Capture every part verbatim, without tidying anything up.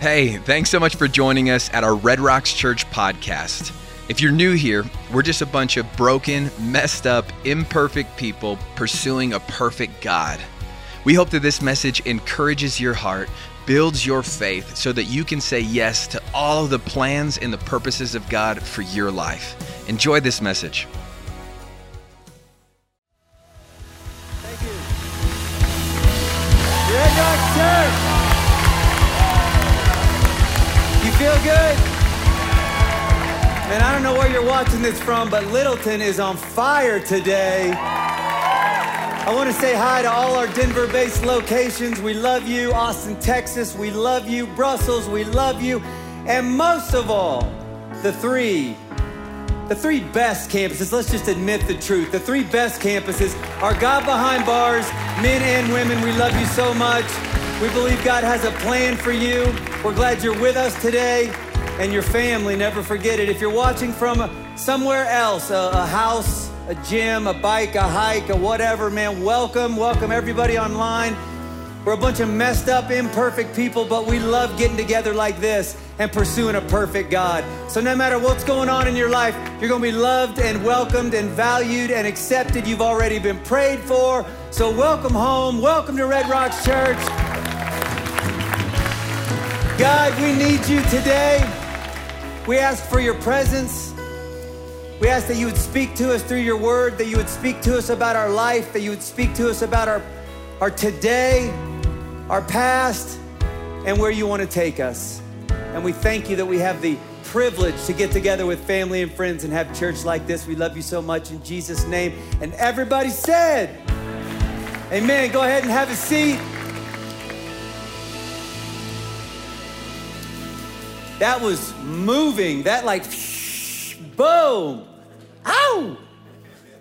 Hey, thanks so much for joining us at our Red Rocks Church podcast. If you're new here, we're just a bunch of broken, messed up, imperfect people pursuing a perfect God. We hope that this message encourages your heart, builds your faith, so that you can say yes to all of the plans and the purposes of God for your life. Enjoy this message. Thank you. Red Rocks Church! You feel good? Man, I don't know where you're watching this from, but Littleton is on fire today. I want to say hi to all our Denver-based locations. We love you. Austin, Texas, we love you. Brussels, we love you. And most of all, the three, the three best campuses, let's just admit the truth. The three best campuses are God Behind Bars, men and women. We love you so much. We believe God has a plan for you. We're glad you're with us today and your family. Never forget it. If you're watching from somewhere else, a, a house, a gym, a bike, a hike, a whatever, man, welcome, welcome everybody online. We're a bunch of messed up, imperfect people, but we love getting together like this and pursuing a perfect God. So no matter what's going on in your life, you're gonna be loved and welcomed and valued and accepted. You've already been prayed for. So welcome home, welcome to Red Rocks Church. God, we need you today. We ask for your presence. We ask that you would speak to us through your word, that you would speak to us about our life, that you would speak to us about our, our today, our past, and where you want to take us. And we thank you that we have the privilege to get together with family and friends and have church like this. We love you so much in Jesus' name. And everybody said, amen. Go ahead and have a seat. That was moving. That like... Boom. Ow.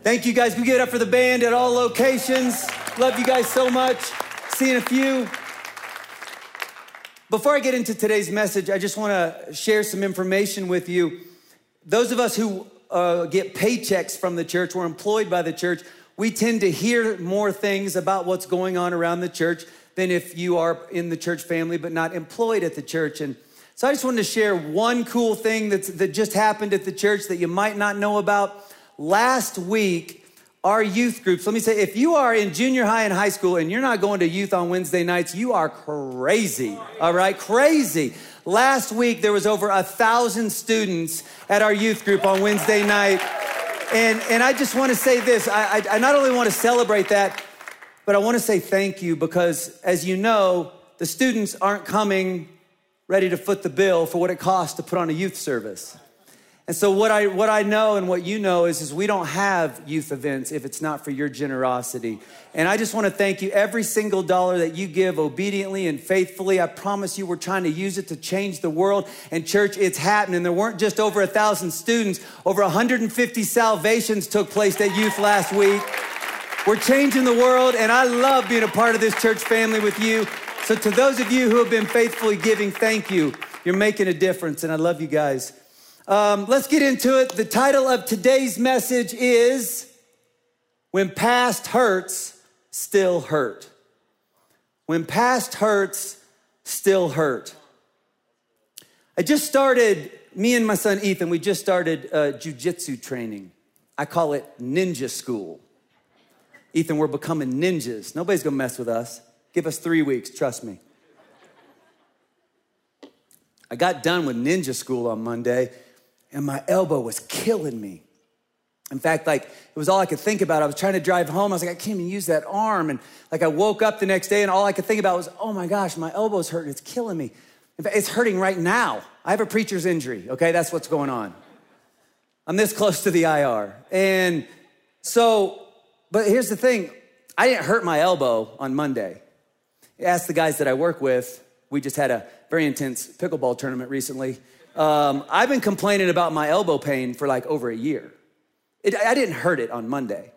Thank you guys. We give it up for the band at all locations. Love you guys so much. See you in a few. Before I get into today's message, I just want to share some information with you. Those of us who uh, get paychecks from the church, we're employed by the church, we tend to hear more things about what's going on around the church than if you are in the church family but not employed at the church. And so I just wanted to share one cool thing that's, that just happened at the church that you might not know about. Last week, our youth groups, let me say, if you are in junior high and high school and you're not going to youth on Wednesday nights, you are crazy, all right? Crazy. Last week, there was over a thousand students at our youth group on Wednesday night. And, and I just want to say this. I, I, I not only want to celebrate that, but I want to say thank you because, as you know, the students aren't coming ready to foot the bill for what it costs to put on a youth service. And so what I what I know and what you know is, is we don't have youth events if it's not for your generosity. And I just want to thank you. Every single dollar that you give obediently and faithfully, I promise you we're trying to use it to change the world. And church, it's happening. There weren't just over one thousand students. Over one hundred fifty salvations took place at youth last week. We're changing the world, and I love being a part of this church family with you. So to those of you who have been faithfully giving, thank you. You're making a difference, and I love you guys. Um, let's get into it. The title of today's message is, When Past Hurts, Still Hurt. When Past Hurts, Still Hurt. I just started, me and my son Ethan, we just started uh, jiu-jitsu training. I call it ninja school. Ethan, we're becoming ninjas. Nobody's gonna mess with us. Give us three weeks, trust me. I got done with ninja school on Monday, and my elbow was killing me. In fact, like, it was all I could think about. I was trying to drive home. I was like, I can't even use that arm. And like, I woke up the next day, and all I could think about was, oh my gosh, my elbow's hurting. It's killing me. In fact, it's hurting right now. I have a preacher's injury, okay? That's what's going on. I'm this close to the I R. And so, but here's the thing. I didn't hurt my elbow on Monday. Ask the guys that I work with. We just had a very intense pickleball tournament recently. Um, I've been complaining about my elbow pain for like over a year. It, I didn't hurt it on Monday.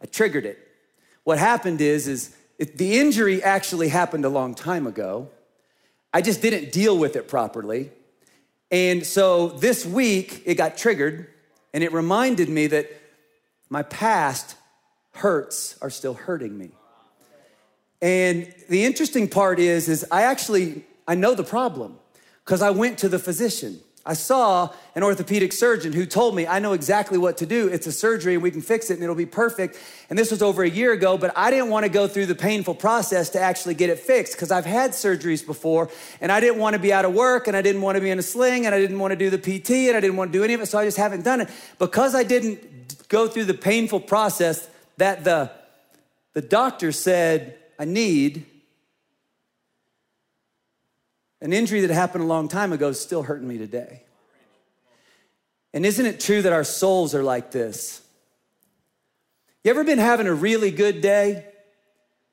I triggered it. What happened is, is it, the injury actually happened a long time ago. I just didn't deal with it properly. And so this week it got triggered, and it reminded me that my past hurts are still hurting me. And the interesting part is, is I actually, I know the problem. because I went to the physician. I saw an orthopedic surgeon who told me, I know exactly what to do. It's a surgery and we can fix it and it'll be perfect. And this was over a year ago, but I didn't want to go through the painful process to actually get it fixed because I've had surgeries before and I didn't want to be out of work and I didn't want to be in a sling and I didn't want to do the P T and I didn't want to do any of it. So I just haven't done it because I didn't go through the painful process that the, the doctor said I need. An injury that happened a long time ago is still hurting me today. And isn't it true that our souls are like this? You ever been having a really good day?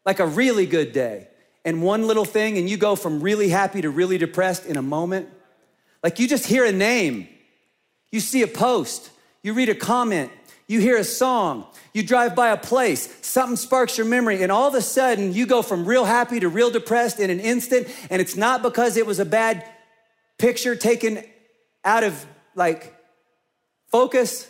Like a really good day. And one little thing and you go from really happy to really depressed in a moment. Like you just hear a name. You see a post. You read a comment. You hear a song. You drive by a place, something sparks your memory, and all of a sudden you go from real happy to real depressed in an instant, and it's not because it was a bad picture taken out of like focus.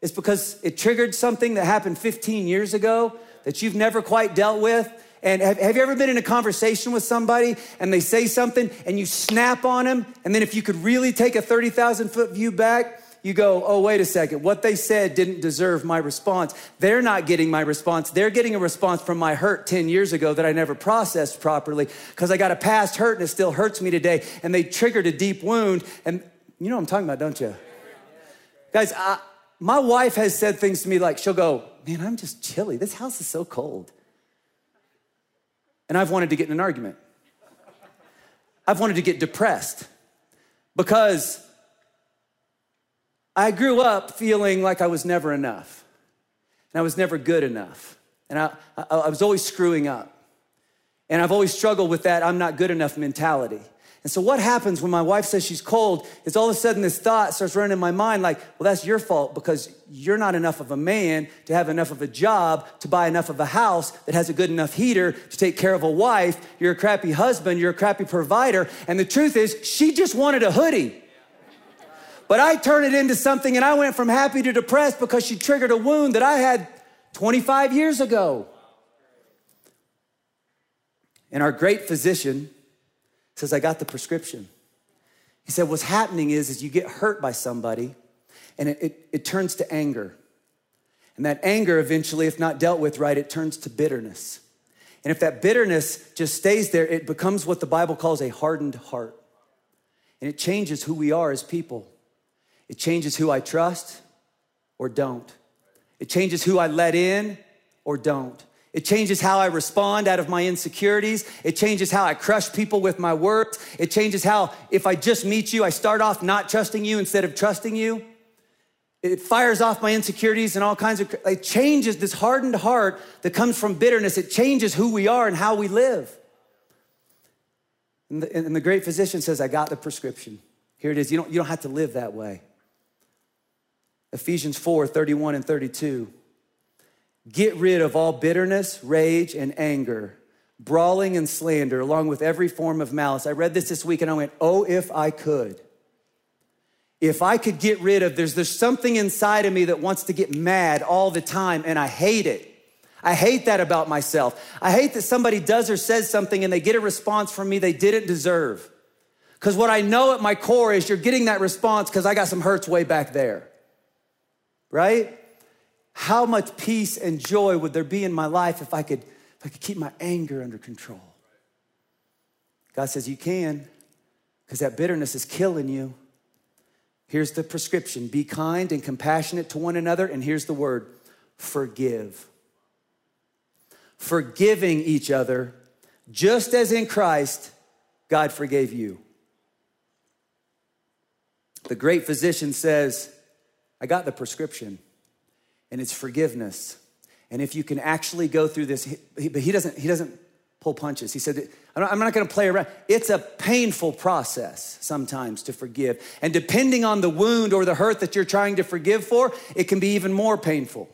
It's because it triggered something that happened fifteen years ago that you've never quite dealt with. And have, have you ever been in a conversation with somebody and they say something and you snap on them, and then if you could really take a thirty thousand foot view back, you go, oh, wait a second. What they said didn't deserve my response. They're not getting my response. They're getting a response from my hurt ten years ago that I never processed properly because I got a past hurt and it still hurts me today. And they triggered a deep wound. And you know what I'm talking about, don't you? Yeah. Guys, I, my wife has said things to me like, she'll go, man, I'm just chilly. This house is so cold. And I've wanted to get in an argument. I've wanted to get depressed because I grew up feeling like I was never enough and I was never good enough. And I, I, I was always screwing up. And I've always struggled with that I'm not good enough mentality. And so what happens when my wife says she's cold is all of a sudden this thought starts running in my mind like, well, that's your fault because you're not enough of a man to have enough of a job, to buy enough of a house that has a good enough heater, to take care of a wife. You're a crappy husband. You're a crappy provider. And the truth is she just wanted a hoodie. But I turned it into something and I went from happy to depressed because she triggered a wound that I had twenty-five years ago. And our great physician says, I got the prescription. He said, what's happening is, is you get hurt by somebody and it, it, it turns to anger. And that anger eventually, if not dealt with right, it turns to bitterness. And if that bitterness just stays there, it becomes what the Bible calls a hardened heart. And it changes who we are as people. It changes who I trust or don't. It changes who I let in or don't. It changes how I respond out of my insecurities. It changes how I crush people with my words. It changes how if I just meet you, I start off not trusting you instead of trusting you. It fires off my insecurities and all kinds of, it changes this hardened heart that comes from bitterness. It changes who we are and how we live. And the, and the great physician says, I got the prescription. Here it is. You don't, you don't have to live that way. Ephesians four, thirty-one and thirty-two. Get rid of all bitterness, rage, and anger, brawling and slander, along with every form of malice. I read this this week and I went, oh, if I could. If I could get rid of, there's, there's something inside of me that wants to get mad all the time and I hate it. I hate that about myself. I hate that somebody does or says something and they get a response from me they didn't deserve. Because what I know at my core is you're getting that response because I got some hurts way back there. Right? How much peace and joy would there be in my life if I could, if I could keep my anger under control? God says you can, because that bitterness is killing you. Here's the prescription. Be kind and compassionate to one another. And here's the word, forgive. Forgiving each other, just as in Christ, God forgave you. The great physician says, I got the prescription, and it's forgiveness. And if you can actually go through this, he, he, but he doesn't, he doesn't pull punches. He said, I'm not gonna play around. It's a painful process sometimes to forgive. And depending on the wound or the hurt that you're trying to forgive for, it can be even more painful.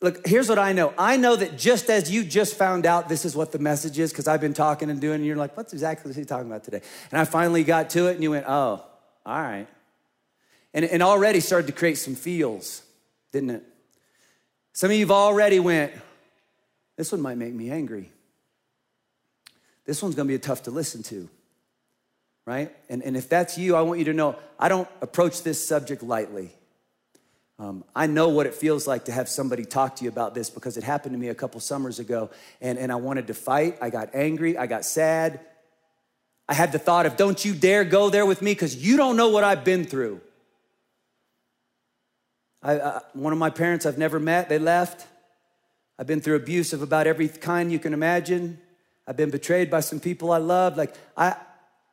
Look, here's what I know. I know that just as you just found out this is what the message is, because I've been talking and doing, and you're like, what's exactly what he's talking about today? And I finally got to it, and you went, oh, all right. And, and already started to create some feels, didn't it? Some of you have already went, this one might make me angry. This one's gonna be tough to listen to. right? And, and if that's you, I want you to know, I don't approach this subject lightly. Um, I know what it feels like to have somebody talk to you about this because it happened to me a couple summers ago, and, and I wanted to fight. I got angry. I got sad. I had the thought of, don't you dare go there with me because you don't know what I've been through. I, I, one of my parents I've never met, they left. I've been through abuse of about every kind you can imagine. I've been betrayed by some people I love. Like, I,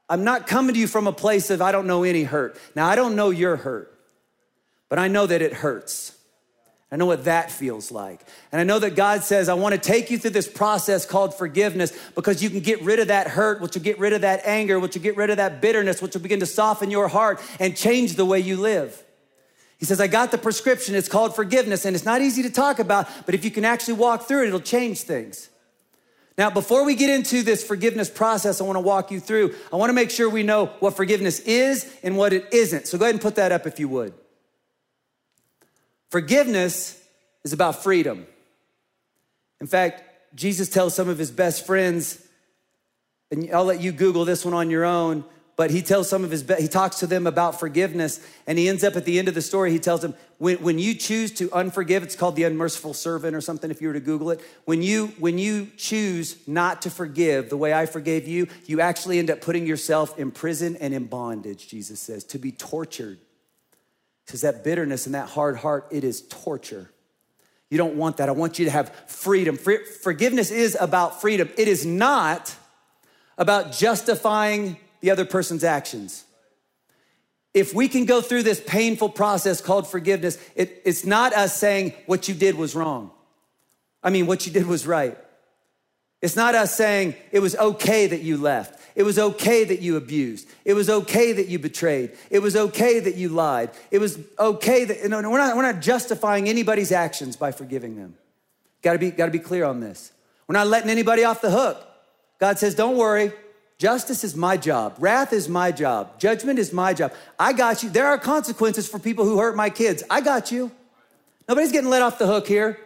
I'm not coming to you from a place of I don't know any hurt. Now, I don't know your hurt. But I know that it hurts. I know what that feels like. And I know that God says, I want to take you through this process called forgiveness because you can get rid of that hurt, which will get rid of that anger, which will get rid of that bitterness, which will begin to soften your heart and change the way you live. He says, I got the prescription. It's called forgiveness, and it's not easy to talk about, but if you can actually walk through it, it'll change things. Now, before we get into this forgiveness process, I want to walk you through. I want to make sure we know what forgiveness is and what it isn't. So go ahead and put that up if you would. Forgiveness is about freedom. In fact, Jesus tells some of his best friends, and I'll let you Google this one on your own, but he tells some of his, be- he talks to them about forgiveness, and he ends up at the end of the story, he tells them, when, when you choose to unforgive, it's called the unmerciful servant or something if you were to Google it. When you, when you choose not to forgive the way I forgave you, you actually end up putting yourself in prison and in bondage, Jesus says, to be tortured. Because that bitterness and that hard heart, it is torture. You don't want that. I want you to have freedom. Forgiveness is about freedom. It is not about justifying the other person's actions. If we can go through this painful process called forgiveness, it, it's not us saying what you did was wrong. I mean, what you did was right. It's not us saying it was okay that you left. It was okay that you abused. It was okay that you betrayed. It was okay that you lied. It was okay that, no, no, we're not, we're not justifying anybody's actions by forgiving them. Gotta be, gotta be clear on this. We're not letting anybody off the hook. God says, don't worry. Justice is my job. Wrath is my job. Judgment is my job. I got you. There are consequences for people who hurt my kids. I got you. Nobody's getting let off the hook here.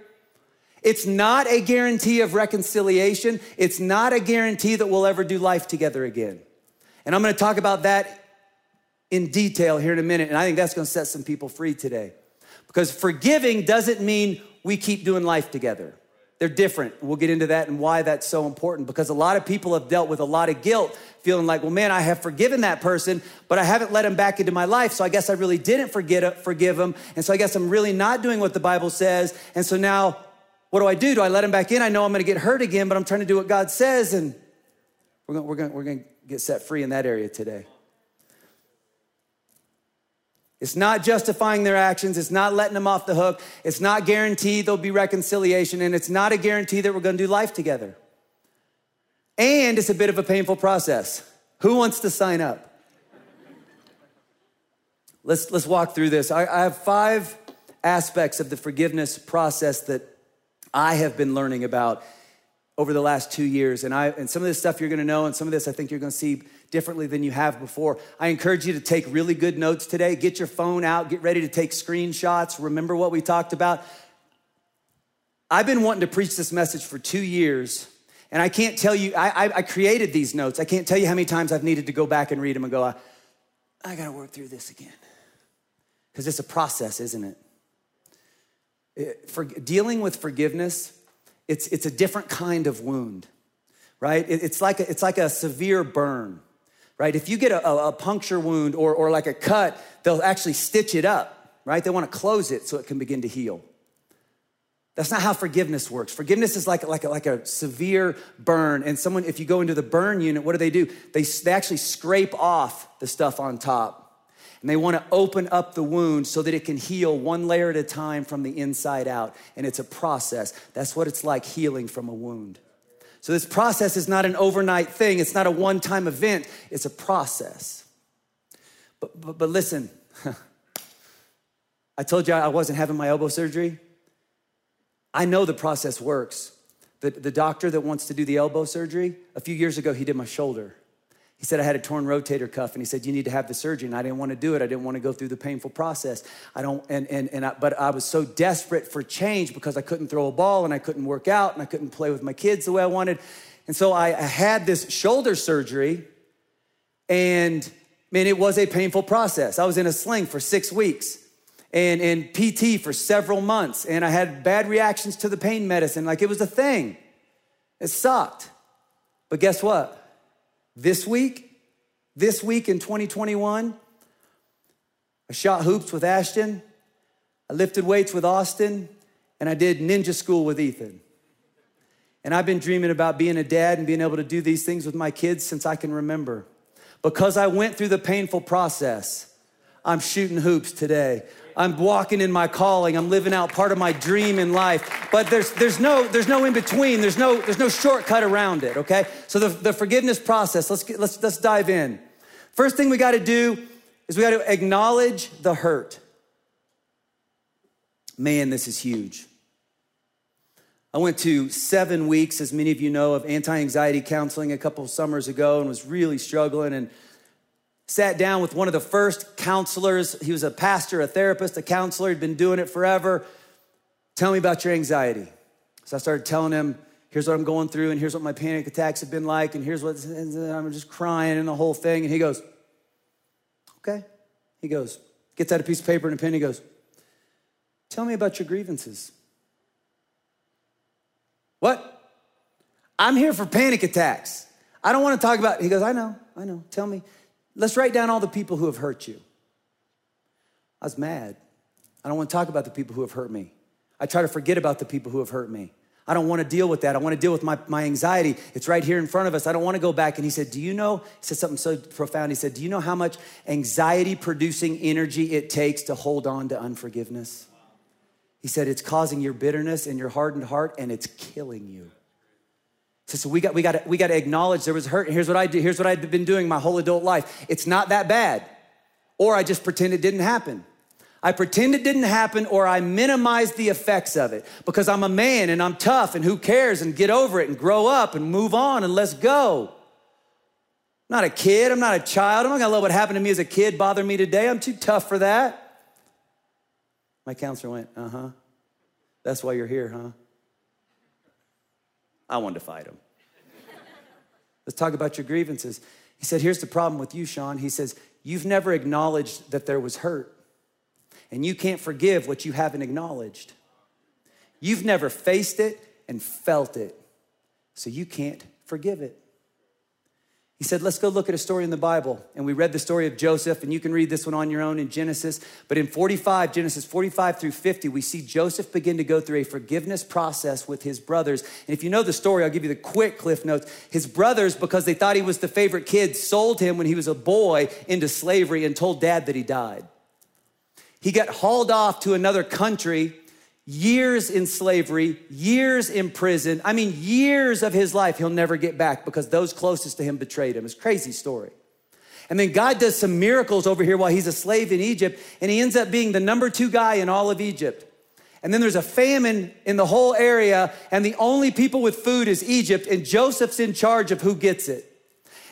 It's not a guarantee of reconciliation. It's not a guarantee that we'll ever do life together again. And I'm going to talk about that in detail here in a minute. And I think that's going to set some people free today. Because forgiving doesn't mean we keep doing life together. They're different. We'll get into that and why that's so important. Because a lot of people have dealt with a lot of guilt, feeling like, well, man, I have forgiven that person, but I haven't let him back into my life. So I guess I really didn't forget, forgive him. And so I guess I'm really not doing what the Bible says. And so now, what do I do? Do I let him back in? I know I'm going to get hurt again, but I'm trying to do what God says, and we're going, we're going, we're going to get set free in that area today. It's not justifying their actions. It's not letting them off the hook. It's not guaranteed there'll be reconciliation, and it's not a guarantee that we're going to do life together. And it's a bit of a painful process. Who wants to sign up? Let's, let's walk through this. I, I have five aspects of the forgiveness process that I have been learning about over the last two years. And I and some of this stuff you're going to know, and some of this I think you're going to see differently than you have before. I encourage you to take really good notes today. Get your phone out. Get ready to take screenshots. Remember what we talked about. I've been wanting to preach this message for two years. And I can't tell you, I, I, I created these notes. I can't tell you how many times I've needed to go back and read them and go, I, I got to work through this again. Because it's a process, isn't it? For dealing with forgiveness, it's it's a different kind of wound, right? It, it's like a, it's like a severe burn, right? If you get a, a, a puncture wound or or like a cut, they'll actually stitch it up, right? They want to close it so it can begin to heal. That's not how forgiveness works. Forgiveness is like like a, like a severe burn, and someone, if you go into the burn unit, what do they do? They they actually scrape off the stuff on top. And they want to open up the wound so that it can heal one layer at a time from the inside out. And it's a process. That's what it's like healing from a wound. So this process is not an overnight thing. It's not a one-time event. It's a process. But, but, but listen, I told you I wasn't having my elbow surgery. I know the process works. The, the doctor that wants to do the elbow surgery, a few years ago, he did my shoulder. He said, I had a torn rotator cuff, and he said, you need to have the surgery. And I didn't want to do it. I didn't want to go through the painful process. I don't, and, and, and I, but I was so desperate for change because I couldn't throw a ball, and I couldn't work out, and I couldn't play with my kids the way I wanted. And so I had this shoulder surgery, And man, it was a painful process. I was in a sling for six weeks and in P T for several months. And I had bad reactions to the pain medicine. Like it was a thing. It sucked. But guess what? This week, this week in twenty twenty-one, I shot hoops with Ashton. I lifted weights with Austin. And I did ninja school with Ethan. And I've been dreaming about being a dad and being able to do these things with my kids since I can remember. Because I went through the painful process, I'm shooting hoops today. I'm walking in my calling. I'm living out part of my dream in life. But there's there's no there's no in between. There's no there's no shortcut around it, okay? So the, the forgiveness process, let's get, let's let's dive in. First thing we got to do is we got to acknowledge the hurt. Man, this is huge. I went to seven weeks, as many of you know, of anti-anxiety counseling a couple of summers ago and was really struggling and sat down with one of the first counselors. He was a pastor, a therapist, a counselor. He'd been doing it forever. Tell me about your anxiety. So I started telling him, here's what I'm going through and here's what my panic attacks have been like and here's what, and I'm just crying and the whole thing. And he goes, okay. He goes, gets out a piece of paper and a pen. He goes, tell me about your grievances. What? I'm here for panic attacks. I don't want to talk about it. He goes, I know, I know. Tell me. Let's write down all the people who have hurt you. I was mad. I don't want to talk about the people who have hurt me. I try to forget about the people who have hurt me. I don't want to deal with that. I want to deal with my, my anxiety. It's right here in front of us. I don't want to go back. And he said, do you know, he said something so profound. He said, do you know how much anxiety-producing energy it takes to hold on to unforgiveness? He said, it's causing your bitterness and your hardened heart, and it's killing you. So, so we got we got to, we got to acknowledge there was hurt. And here's what I do. Here's what I've been doing my whole adult life. It's not that bad, or I just pretend it didn't happen. I pretend it didn't happen, or I minimize the effects of it because I'm a man and I'm tough, and who cares? And get over it, and grow up, and move on, and let's go. I'm not a kid. I'm not a child. I'm not gonna let what happened to me as a kid bother me today. I'm too tough for that. My counselor went, uh-huh. That's why you're here, huh? I wanted to fight him. Let's talk about your grievances. He said, here's the problem with you, Sean. He says, you've never acknowledged that there was hurt, and you can't forgive what you haven't acknowledged. You've never faced it and felt it, so you can't forgive it. He said, let's go look at a story in the Bible. And we read the story of Joseph, and you can read this one on your own in Genesis. But in forty-five, Genesis forty-five through fifty, we see Joseph begin to go through a forgiveness process with his brothers. And if you know the story, I'll give you the quick Cliff Notes. His brothers, because they thought he was the favorite kid, sold him when he was a boy into slavery and told dad that he died. He got hauled off to another country, years in slavery, years in prison. I mean, years of his life he'll never get back because those closest to him betrayed him. It's a crazy story. And then God does some miracles over here while he's a slave in Egypt, and he ends up being the number two guy in all of Egypt. And then there's a famine in the whole area, and the only people with food is Egypt, and Joseph's in charge of who gets it.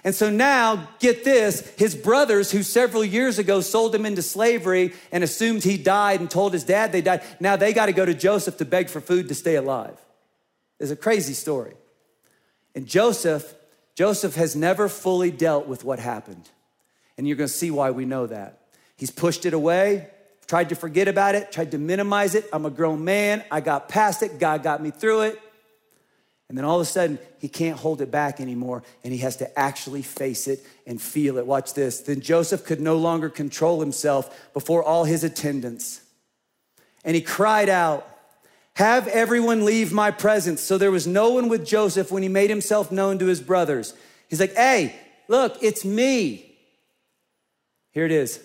And so now, get this, his brothers who several years ago sold him into slavery and assumed he died and told his dad they died, now they got to go to Joseph to beg for food to stay alive. It's a crazy story. And Joseph, Joseph has never fully dealt with what happened. And you're going to see why we know that. He's pushed it away, tried to forget about it, tried to minimize it. I'm a grown man. I got past it. God got me through it. And then all of a sudden, he can't hold it back anymore, and he has to actually face it and feel it. Watch this. Then Joseph could no longer control himself before all his attendants. And he cried out, have everyone leave my presence. So there was no one with Joseph when he made himself known to his brothers. He's like, hey, look, it's me. Here it is.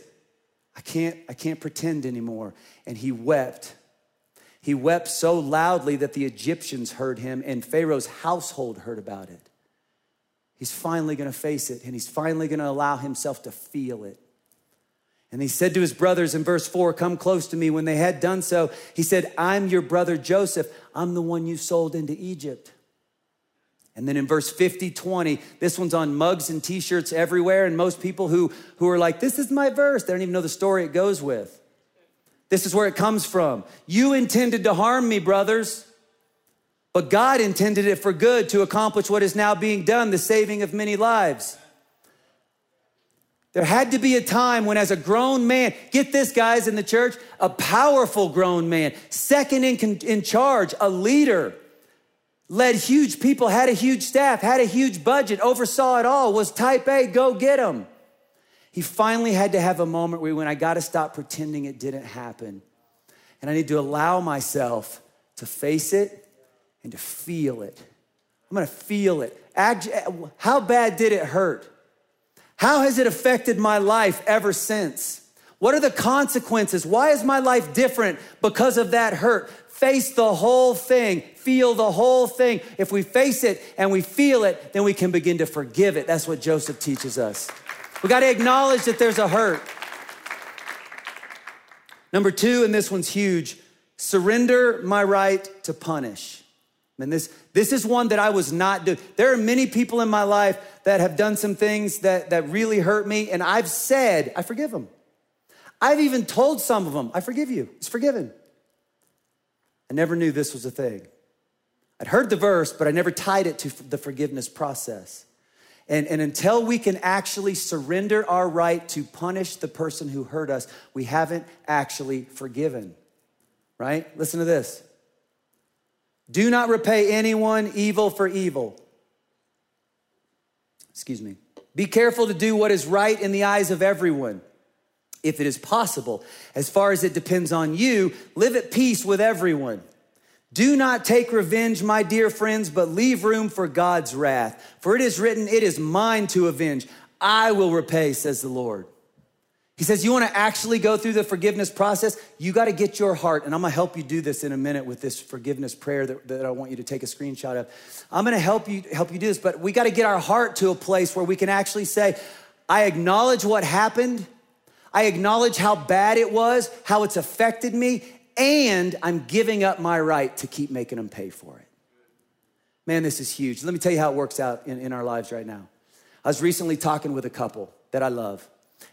I can't, I can't pretend anymore. And he wept. He wept so loudly that the Egyptians heard him and Pharaoh's household heard about it. He's finally going to face it, and he's finally going to allow himself to feel it. And he said to his brothers in verse four, come close to me. When they had done so, he said, I'm your brother Joseph. I'm the one you sold into Egypt. And then in verse fifty, twenty, this one's on mugs and T-shirts everywhere, and most people who, who are like, this is my verse, they don't even know the story it goes with. This is where it comes from. You intended to harm me, brothers, but God intended it for good to accomplish what is now being done, the saving of many lives. There had to be a time when, as a grown man, get this, guys, in the church, a powerful grown man, second in, in charge, a leader, led huge people, had a huge staff, had a huge budget, oversaw it all, was type A, go get them. He finally had to have a moment where he went, I got to stop pretending it didn't happen. And I need to allow myself to face it and to feel it. I'm going to feel it. How bad did it hurt? How has it affected my life ever since? What are the consequences? Why is my life different because of that hurt? Face the whole thing. Feel the whole thing. If we face it and we feel it, then we can begin to forgive it. That's what Joseph teaches us. We got to acknowledge that there's a hurt. Number two, and this one's huge, surrender my right to punish. And this, this is one that I was not doing. There are many people in my life that have done some things that, that really hurt me, and I've said, I forgive them. I've even told some of them, I forgive you. It's forgiven. I never knew this was a thing. I'd heard the verse, but I never tied it to the forgiveness process. And, and until we can actually surrender our right to punish the person who hurt us, we haven't actually forgiven, right? Listen to this. Do not repay anyone evil for evil. Excuse me. Be careful to do what is right in the eyes of everyone, if it is possible. As far as it depends on you, live at peace with everyone. Do not take revenge, my dear friends, but leave room for God's wrath. For it is written, it is mine to avenge. I will repay, says the Lord. He says, you want to actually go through the forgiveness process? You got to get your heart, and I'm going to help you do this in a minute with this forgiveness prayer that, that I want you to take a screenshot of. I'm going to help you help you do this, but we got to get our heart to a place where we can actually say, I acknowledge what happened. I acknowledge how bad it was, how it's affected me, and I'm giving up my right to keep making them pay for it. Man, this is huge. Let me tell you how it works out in, in our lives right now. I was recently talking with a couple that I love.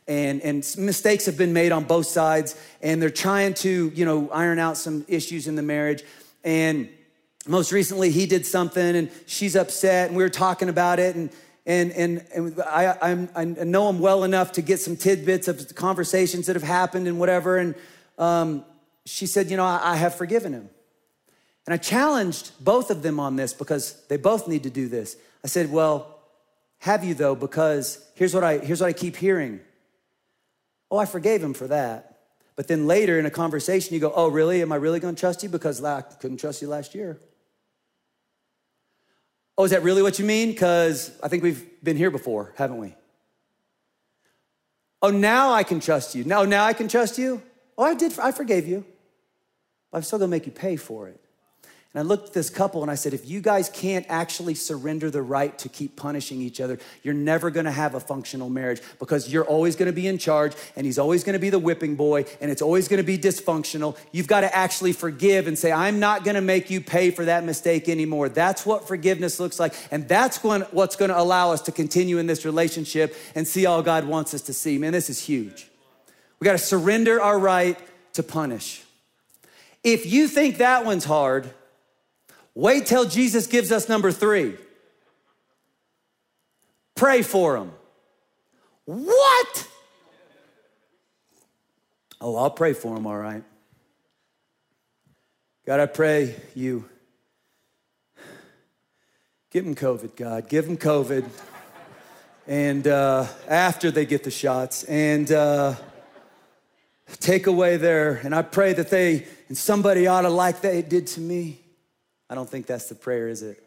And, and mistakes have been made on both sides, and they're trying to, you know, iron out some issues in the marriage. And most recently he did something and she's upset, and we were talking about it. And, and, and, and I, I'm, I know him well enough to get some tidbits of the conversations that have happened and whatever. And um, she said, you know, I, I have forgiven him. And I challenged both of them on this because they both need to do this. I said, well, have you though? Because here's what I, here's what I keep hearing. Oh, I forgave him for that. But then later in a conversation, you go, oh, really? Am I really going to trust you? Because I couldn't trust you last year. Oh, is that really what you mean? Because I think we've been here before, haven't we? Oh, now I can trust you. No, now I can trust you. Oh, I did. I forgave you. I'm still going to make you pay for it. And I looked at this couple and I said, if you guys can't actually surrender the right to keep punishing each other, you're never going to have a functional marriage, because you're always going to be in charge and he's always going to be the whipping boy and it's always going to be dysfunctional. You've got to actually forgive and say, I'm not going to make you pay for that mistake anymore. That's what forgiveness looks like. And that's what's going to allow us to continue in this relationship and see all God wants us to see. Man, this is huge. We got to surrender our right to punish. If you think that one's hard, wait till Jesus gives us number three. Pray for them. What? Oh, I'll pray for them, all right. God, I pray you. Give them COVID, God. Give them COVID. And uh, after they get the shots. And uh, take away their, and I pray that they, and somebody ought to like they did to me. I don't think that's the prayer, is it?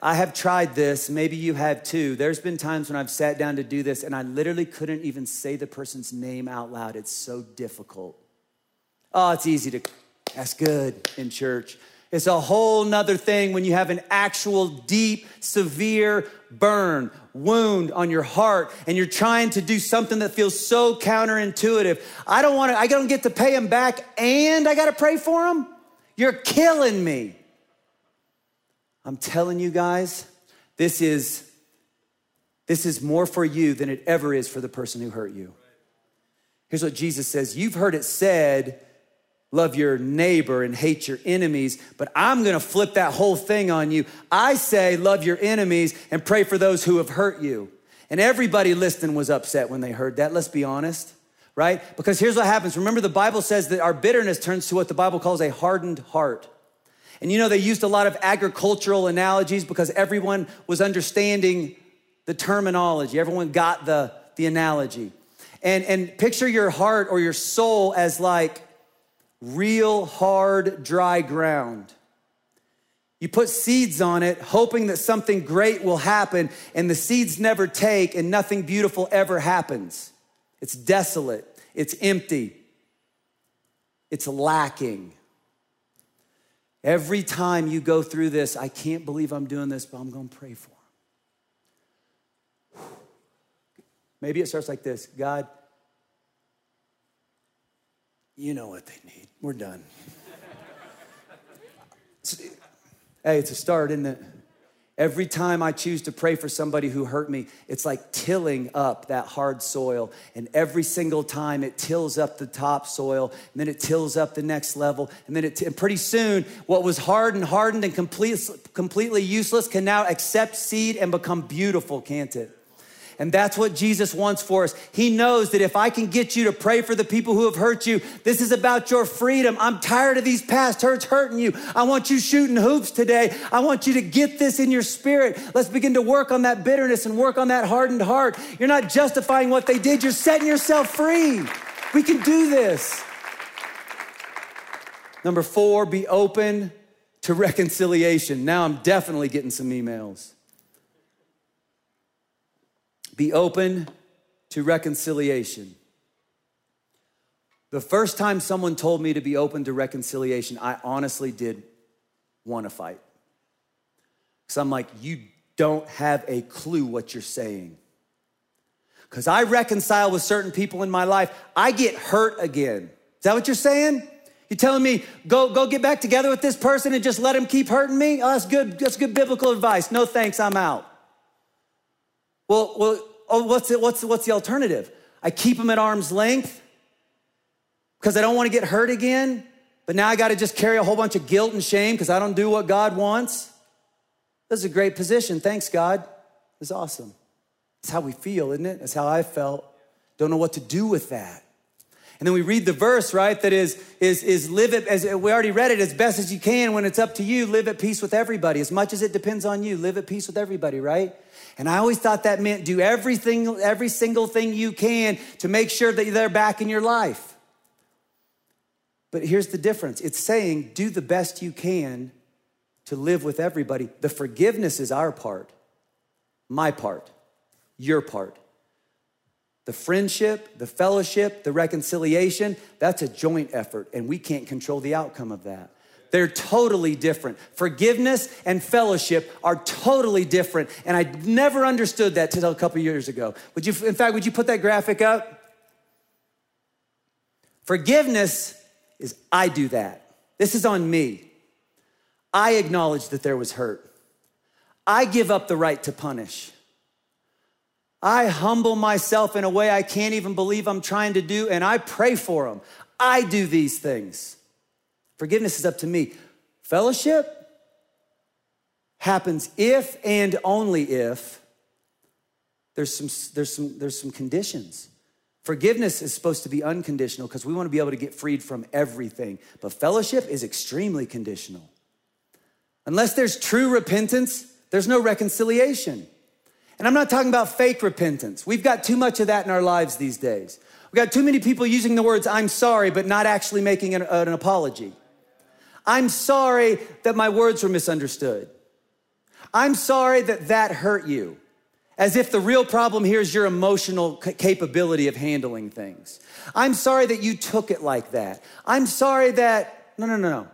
I have tried this. Maybe you have too. There's been times when I've sat down to do this and I literally couldn't even say the person's name out loud. It's so difficult. Oh, it's easy to, that's good in church. It's a whole nother thing when you have an actual deep, severe burn, wound on your heart, and you're trying to do something that feels so counterintuitive. I don't want to, I don't get to pay him back and I got to pray for him. You're killing me. I'm telling you guys, this is, this is more for you than it ever is for the person who hurt you. Here's what Jesus says. You've heard it said, love your neighbor and hate your enemies, but I'm going to flip that whole thing on you. I say, love your enemies and pray for those who have hurt you. And everybody listening was upset when they heard that, let's be honest, right? Because here's what happens. Remember, the Bible says that our bitterness turns to what the Bible calls a hardened heart. And you know, they used a lot of agricultural analogies because everyone was understanding the terminology. Everyone got the, the analogy. And, and picture your heart or your soul as like real hard, dry ground. You put seeds on it, hoping that something great will happen, and the seeds never take, and nothing beautiful ever happens. It's desolate. It's empty. It's lacking. Every time you go through this, I can't believe I'm doing this, but I'm going to pray for him. Maybe it starts like this. God, you know what they need. We're done. Hey, it's a start, isn't it? Every time I choose to pray for somebody who hurt me, it's like tilling up that hard soil. And every single time it tills up the top soil, and then it tills up the next level. And then it, t- and pretty soon, what was hard and hardened and complete, completely useless can now accept seed and become beautiful, can't it? And that's what Jesus wants for us. He knows that if I can get you to pray for the people who have hurt you, this is about your freedom. I'm tired of these past hurts hurting you. I want you shooting hoops today. I want you to get this in your spirit. Let's begin to work on that bitterness and work on that hardened heart. You're not justifying what they did. You're setting yourself free. We can do this. Number four, be open to reconciliation. Now I'm definitely getting some emails. Be open to reconciliation. The first time someone told me to be open to reconciliation, I honestly did want to fight. Because I'm like, you don't have a clue what you're saying. Because I reconcile with certain people in my life, I get hurt again. Is that what you're saying? You're telling me, go, go get back together with this person and just let him keep hurting me? Oh, that's good, that's good biblical advice. No thanks, I'm out. Well, well, oh, what's the, what's the, what's the alternative? I keep them at arm's length because I don't want to get hurt again, but now I got to just carry a whole bunch of guilt and shame because I don't do what God wants. This is a great position. Thanks, God. It's awesome. It's how we feel, isn't it? That's how I felt. Don't know what to do with that. And then we read the verse, right? That is, is, is live it, as we already read it, as best as you can when it's up to you, live at peace with everybody. As much as it depends on you, live at peace with everybody, right? And I always thought that meant do everything, every single thing you can to make sure that they're back in your life. But here's the difference. It's saying do the best you can to live with everybody. The forgiveness is our part, my part, your part. The friendship, the fellowship, the reconciliation, that's a joint effort, and we can't control the outcome of that. They're totally different. Forgiveness and fellowship are totally different. And I never understood that until a couple years ago. Would you, in fact, would you put that graphic up? Forgiveness is I do that. This is on me. I acknowledge that there was hurt. I give up the right to punish. I humble myself in a way I can't even believe I'm trying to do, and I pray for them. I do these things. Forgiveness is up to me. Fellowship happens if and only if there's some, there's some, there's some conditions. Forgiveness is supposed to be unconditional because we want to be able to get freed from everything. But fellowship is extremely conditional. Unless there's true repentance, there's no reconciliation. And I'm not talking about fake repentance. We've got too much of that in our lives these days. We've got too many people using the words, I'm sorry, but not actually making an, an apology. I'm sorry that my words were misunderstood. I'm sorry that that hurt you. As if the real problem here is your emotional capability of handling things. I'm sorry that you took it like that. I'm sorry that, no, no, no, no.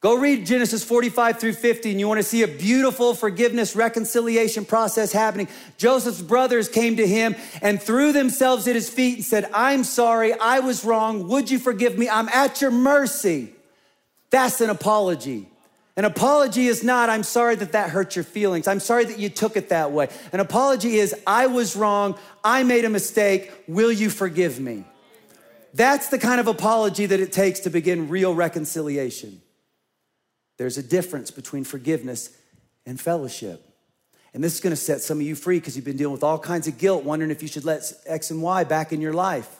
Go read Genesis forty-five through fifty, and you want to see a beautiful forgiveness reconciliation process happening. Joseph's brothers came to him and threw themselves at his feet and said, I'm sorry, I was wrong. Would you forgive me? I'm at your mercy. That's an apology. An apology is not, I'm sorry that that hurt your feelings. I'm sorry that you took it that way. An apology is, I was wrong. I made a mistake. Will you forgive me? That's the kind of apology that it takes to begin real reconciliation. There's a difference between forgiveness and fellowship. And this is going to set some of you free because you've been dealing with all kinds of guilt, wondering if you should let X and Y back in your life.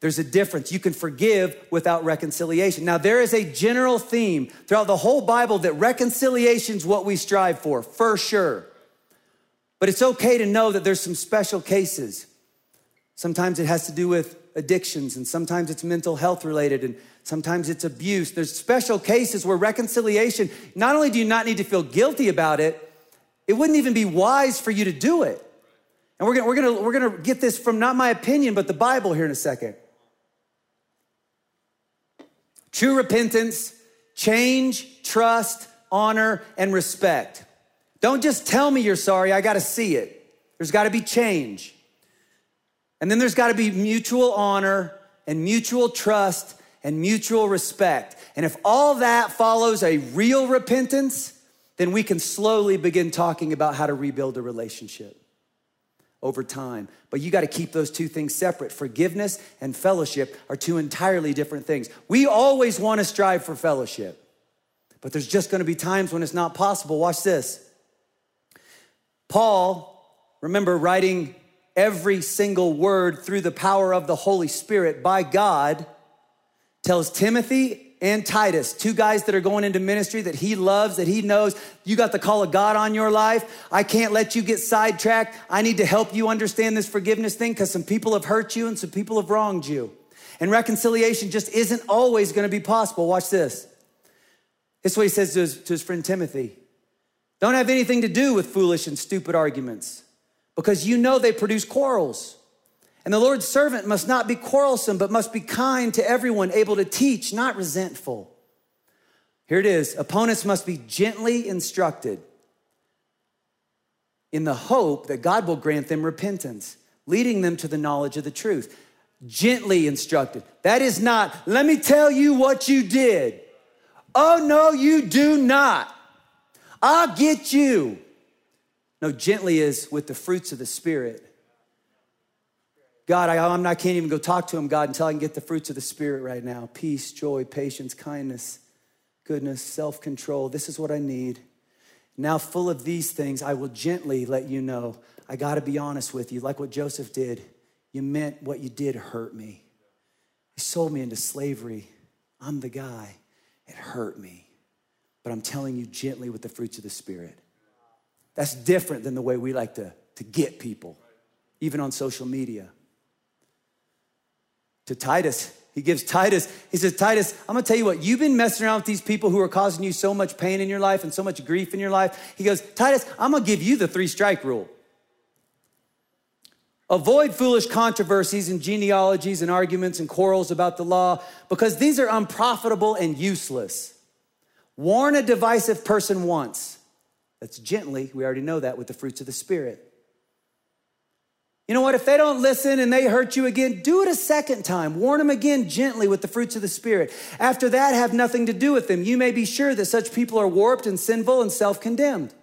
There's a difference. You can forgive without reconciliation. Now, there is a general theme throughout the whole Bible that reconciliation is what we strive for, for sure. But it's okay to know that there's some special cases. Sometimes it has to do with addictions, and sometimes it's mental health related, and sometimes it's abuse. There's special cases where reconciliation, not only do you not need to feel guilty about it, it wouldn't even be wise for you to do it. And we're gonna, we're gonna, we're gonna get this from not my opinion, but the Bible here in a second. True repentance, change, trust, honor, and respect. Don't just tell me you're sorry, I gotta see it. There's gotta be change. And then there's gotta be mutual honor and mutual trust and mutual respect. And if all that follows a real repentance, then we can slowly begin talking about how to rebuild a relationship over time. But you got to keep those two things separate. Forgiveness and fellowship are two entirely different things. We always want to strive for fellowship, but there's just going to be times when it's not possible. Watch this. Paul, remember, writing every single word through the power of the Holy Spirit by God, tells Timothy and Titus, two guys that are going into ministry that he loves, that he knows, you got the call of God on your life. I can't let you get sidetracked. I need to help you understand this forgiveness thing because some people have hurt you and some people have wronged you. And reconciliation just isn't always going to be possible. Watch this. This is what he says to his, to his friend Timothy. Don't have anything to do with foolish and stupid arguments because you know they produce quarrels. And the Lord's servant must not be quarrelsome, but must be kind to everyone, able to teach, not resentful. Here it is. Opponents must be gently instructed in the hope that God will grant them repentance, leading them to the knowledge of the truth. Gently instructed. That is not, let me tell you what you did. Oh, no, you do not. I'll get you. No, gently is with the fruits of the Spirit. God, I, I'm not, I can't even go talk to him, God, until I can get the fruits of the Spirit right now. Peace, joy, patience, kindness, goodness, self-control. This is what I need. Now full of these things, I will gently let you know. I got to be honest with you. Like what Joseph did, you meant what you did hurt me. You sold me into slavery. I'm the guy. It hurt me. But I'm telling you gently with the fruits of the Spirit. That's different than the way we like to, to get people, even on social media. To Titus, he gives Titus, he says, Titus, I'm gonna tell you what, you've been messing around with these people who are causing you so much pain in your life and so much grief in your life. He goes, Titus, I'm gonna give you the three strike rule. Avoid foolish controversies and genealogies and arguments and quarrels about the law because these are unprofitable and useless. Warn a divisive person once. That's gently, we already know that, with the fruits of the Spirit. You know what? If they don't listen and they hurt you again, do it a second time. Warn them again gently with the fruits of the Spirit. After that, have nothing to do with them. You may be sure that such people are warped and sinful and self-condemned.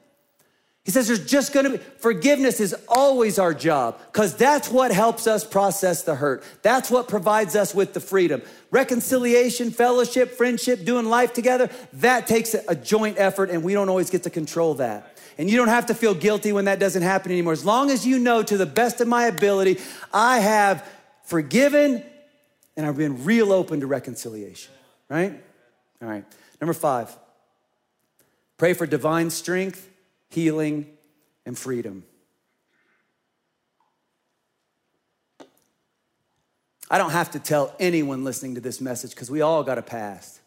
He says there's just going to be, forgiveness is always our job because that's what helps us process the hurt. That's what provides us with the freedom. Reconciliation, fellowship, friendship, doing life together, that takes a joint effort and we don't always get to control that. And you don't have to feel guilty when that doesn't happen anymore. As long as you know, to the best of my ability, I have forgiven and I've been real open to reconciliation, right? All right, number five, pray for divine strength, healing, and freedom. I don't have to tell anyone listening to this message because we all got a past.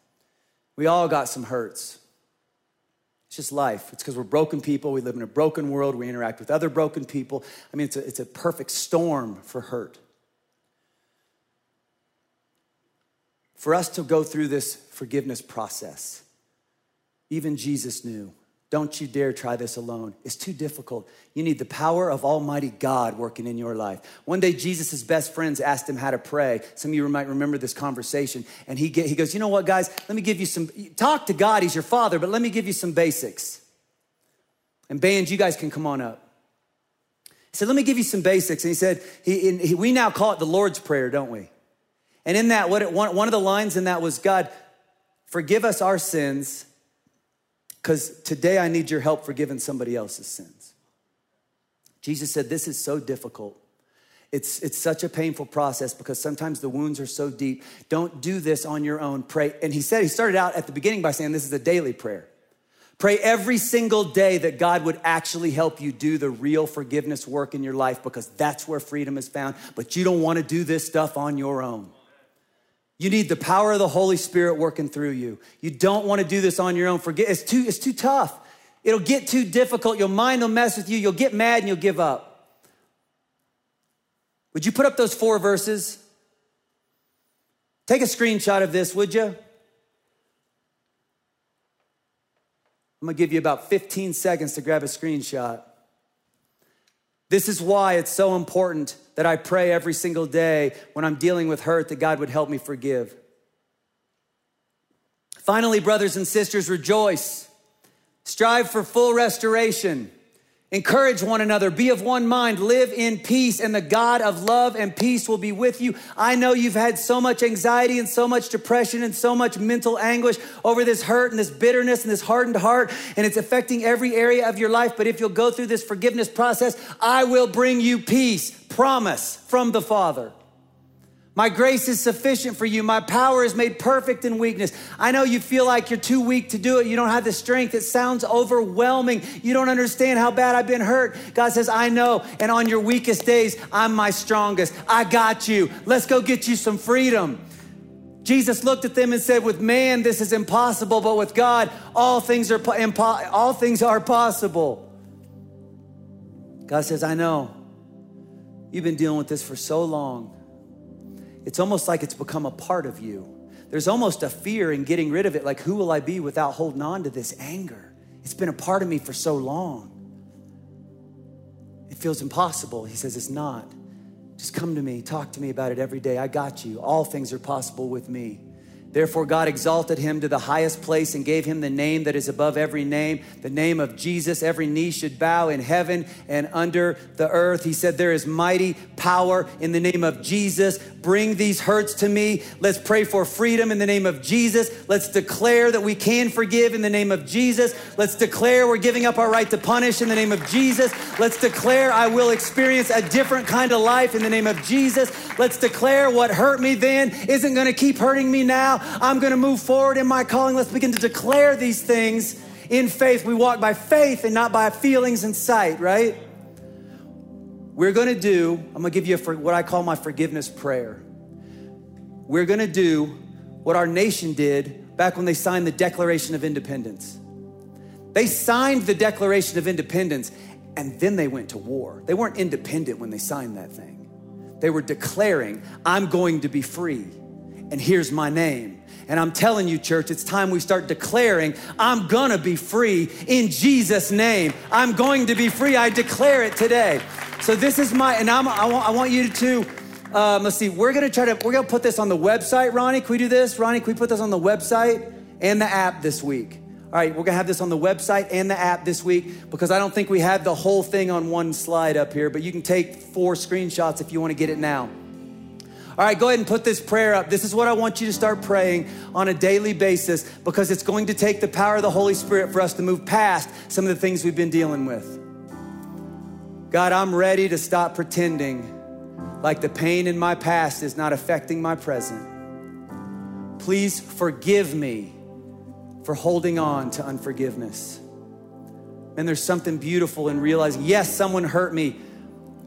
We all got some hurts. It's just life. It's because we're broken people. We live in a broken world. We interact with other broken people. I mean, it's a, it's a perfect storm for hurt. For us to go through this forgiveness process, even Jesus knew, don't you dare try this alone. It's too difficult. You need the power of Almighty God working in your life. One day, Jesus' best friends asked him how to pray. Some of you might remember this conversation. And he get, he goes, you know what, guys? Let me give you some, talk to God. He's your father, but let me give you some basics. And band, you guys can come on up. He said, let me give you some basics. And he said, he, and he, we now call it the Lord's Prayer, don't we? And in that, what it, one, one of the lines in that was, God, forgive us our sins, because today I need your help forgiving somebody else's sins. Jesus said, this is so difficult. It's, it's such a painful process because sometimes the wounds are so deep. Don't do this on your own. Pray. And he said, he started out at the beginning by saying, this is a daily prayer. Pray every single day that God would actually help you do the real forgiveness work in your life, because that's where freedom is found. But you don't want to do this stuff on your own. You need the power of the Holy Spirit working through you. You don't want to do this on your own. Forget, it's too, it's too tough. It'll get too difficult. Your mind will mess with you. You'll get mad and you'll give up. Would you put up those four verses? Take a screenshot of this, would you? I'm gonna give you about fifteen seconds to grab a screenshot. This is why it's so important that I pray every single day when I'm dealing with hurt that God would help me forgive. Finally, brothers and sisters, rejoice. Strive for full restoration. Encourage one another, be of one mind, live in peace, and the God of love and peace will be with you. I know you've had so much anxiety and so much depression and so much mental anguish over this hurt and this bitterness and this hardened heart, and it's affecting every area of your life. But if you'll go through this forgiveness process, I will bring you peace, promise from the Father. My grace is sufficient for you. My power is made perfect in weakness. I know you feel like you're too weak to do it. You don't have the strength. It sounds overwhelming. You don't understand how bad I've been hurt. God says, I know. And on your weakest days, I'm my strongest. I got you. Let's go get you some freedom. Jesus looked at them and said, with man, this is impossible, but with God, all things are, impo- all things are possible. God says, I know. You've been dealing with this for so long. It's almost like it's become a part of you. There's almost a fear in getting rid of it. Like, who will I be without holding on to this anger? It's been a part of me for so long. It feels impossible. He says, it's not. Just come to me. Talk to me about it every day. I got you. All things are possible with me. Therefore, God exalted him to the highest place and gave him the name that is above every name, the name of Jesus. Every knee should bow in heaven and under the earth. He said, there is mighty power in the name of Jesus. Bring these hurts to me. Let's pray for freedom in the name of Jesus. Let's declare that we can forgive in the name of Jesus. Let's declare we're giving up our right to punish in the name of Jesus. Let's declare I will experience a different kind of life in the name of Jesus. Let's declare what hurt me then isn't going to keep hurting me now. I'm going to move forward in my calling. Let's begin to declare these things in faith. We walk by faith and not by feelings and sight, right? We're going to do, I'm going to give you a, what I call my forgiveness prayer. We're going to do what our nation did back when they signed the Declaration of Independence. They signed the Declaration of Independence and then they went to war. They weren't independent when they signed that thing. They were declaring, I'm going to be free. And here's my name. And I'm telling you, church, it's time we start declaring, I'm gonna be free in Jesus' name. I'm going to be free. I declare it today. So this is my, and I'm, I, want, I want you to, um, let's see, we're gonna try to, we're gonna put this on the website. Ronnie, can we do this? Ronnie, can we put this on the website and the app this week? All right, we're gonna have this on the website and the app this week because I don't think we have the whole thing on one slide up here, but you can take four screenshots if you wanna get it now. All right, go ahead and put this prayer up. This is what I want you to start praying on a daily basis because it's going to take the power of the Holy Spirit for us to move past some of the things we've been dealing with. God, I'm ready to stop pretending like the pain in my past is not affecting my present. Please forgive me for holding on to unforgiveness. And there's something beautiful in realizing, yes, someone hurt me,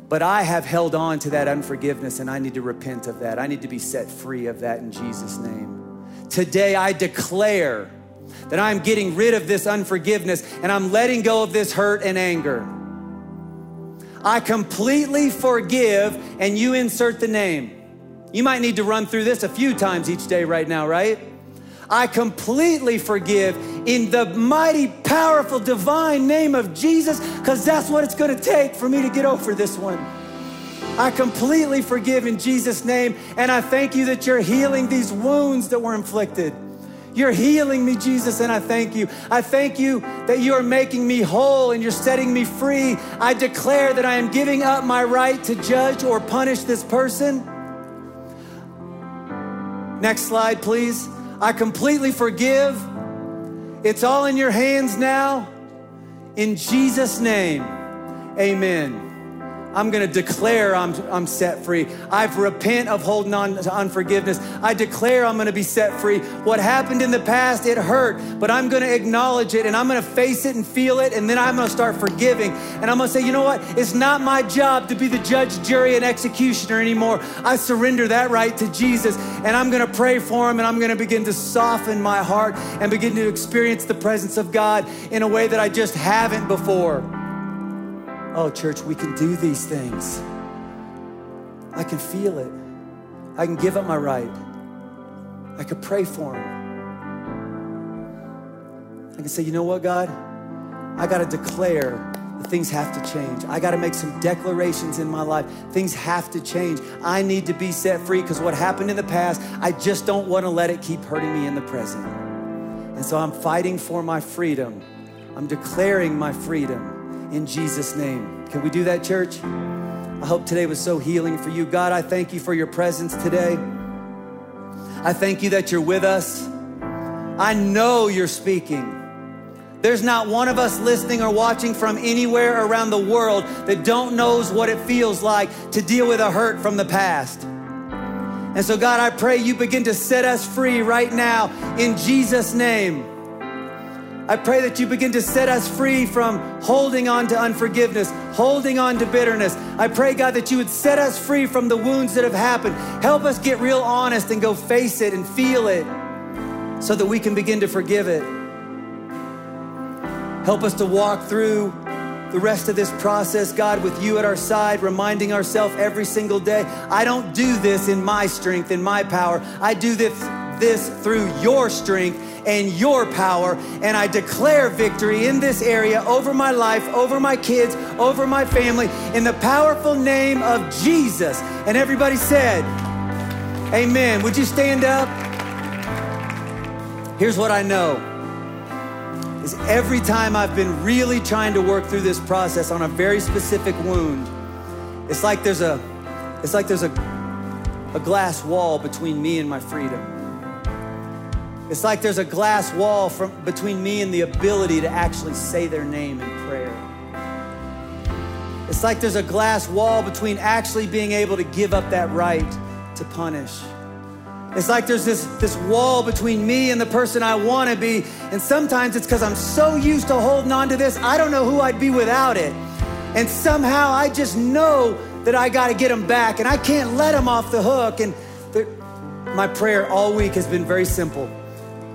but I have held on to that unforgiveness and I need to repent of that. I need to be set free of that in Jesus' name. Today, I declare that I'm getting rid of this unforgiveness and I'm letting go of this hurt and anger. I completely forgive, and you insert the name. You might need to run through this a few times each day right now, right? I completely forgive in the mighty, powerful, divine name of Jesus, because that's what it's going to take for me to get over this one. I completely forgive in Jesus' name, and I thank you that you're healing these wounds that were inflicted. You're healing me, Jesus, and I thank you. I thank you that you are making me whole and you're setting me free. I declare that I am giving up my right to judge or punish this person. Next slide, please. I completely forgive. It's all in your hands now. In Jesus' name, amen. I'm gonna declare I'm, I'm set free. I've repent of holding on to unforgiveness. I declare I'm gonna be set free. What happened in the past, it hurt, but I'm gonna acknowledge it and I'm gonna face it and feel it, and then I'm gonna start forgiving. And I'm gonna say, you know what? It's not my job to be the judge, jury, and executioner anymore. I surrender that right to Jesus, and I'm gonna pray for him, and I'm gonna begin to soften my heart and begin to experience the presence of God in a way that I just haven't before. Oh, church, we can do these things. I can feel it. I can give up my right. I can pray for him. I can say, you know what, God? I got to declare that things have to change. I got to make some declarations in my life. Things have to change. I need to be set free because what happened in the past, I just don't want to let it keep hurting me in the present. And so I'm fighting for my freedom. I'm declaring my freedom in Jesus' name. Can we do that, church? I hope today was so healing for you. God, I thank you for your presence today. I thank you that you're with us. I know you're speaking. There's not one of us listening or watching from anywhere around the world that don't knows what it feels like to deal with a hurt from the past. And so, God, I pray you begin to set us free right now in Jesus' name. I pray that you begin to set us free from holding on to unforgiveness, holding on to bitterness. I pray, God, that you would set us free from the wounds that have happened. Help us get real honest and go face it and feel it so that we can begin to forgive it. Help us to walk through the rest of this process, God, with you at our side, reminding ourselves every single day, I don't do this in my strength, in my power. I do this, this through your strength and your power, and I declare victory in this area over my life, over my kids, over my family, in the powerful name of Jesus. And everybody said, amen. Would you stand up? Here's what I know, is every time I've been really trying to work through this process on a very specific wound, it's like there's a, it's like there's a, a glass wall between me and my freedom. It's like there's a glass wall from between me and the ability to actually say their name in prayer. It's like there's a glass wall between actually being able to give up that right to punish. It's like there's this, this wall between me and the person I want to be. And sometimes it's because I'm so used to holding on to this, I don't know who I'd be without it. And somehow I just know that I got to get them back, and I can't let them off the hook. And my prayer all week has been very simple.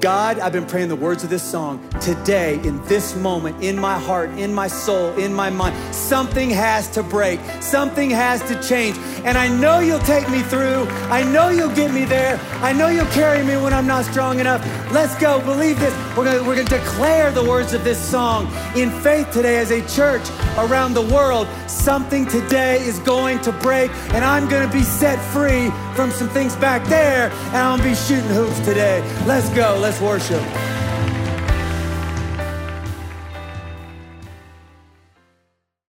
God, I've been praying the words of this song today, in this moment, in my heart, in my soul, in my mind. Something has to break. Something has to change. And I know you'll take me through. I know you'll get me there. I know you'll carry me when I'm not strong enough. Let's go. Believe this. We're gonna, we're gonna declare the words of this song in faith today as a church around the world. Something today is going to break, and I'm gonna be set free from some things back there, and I'm gonna be shooting hoops today. Let's go. Let's worship.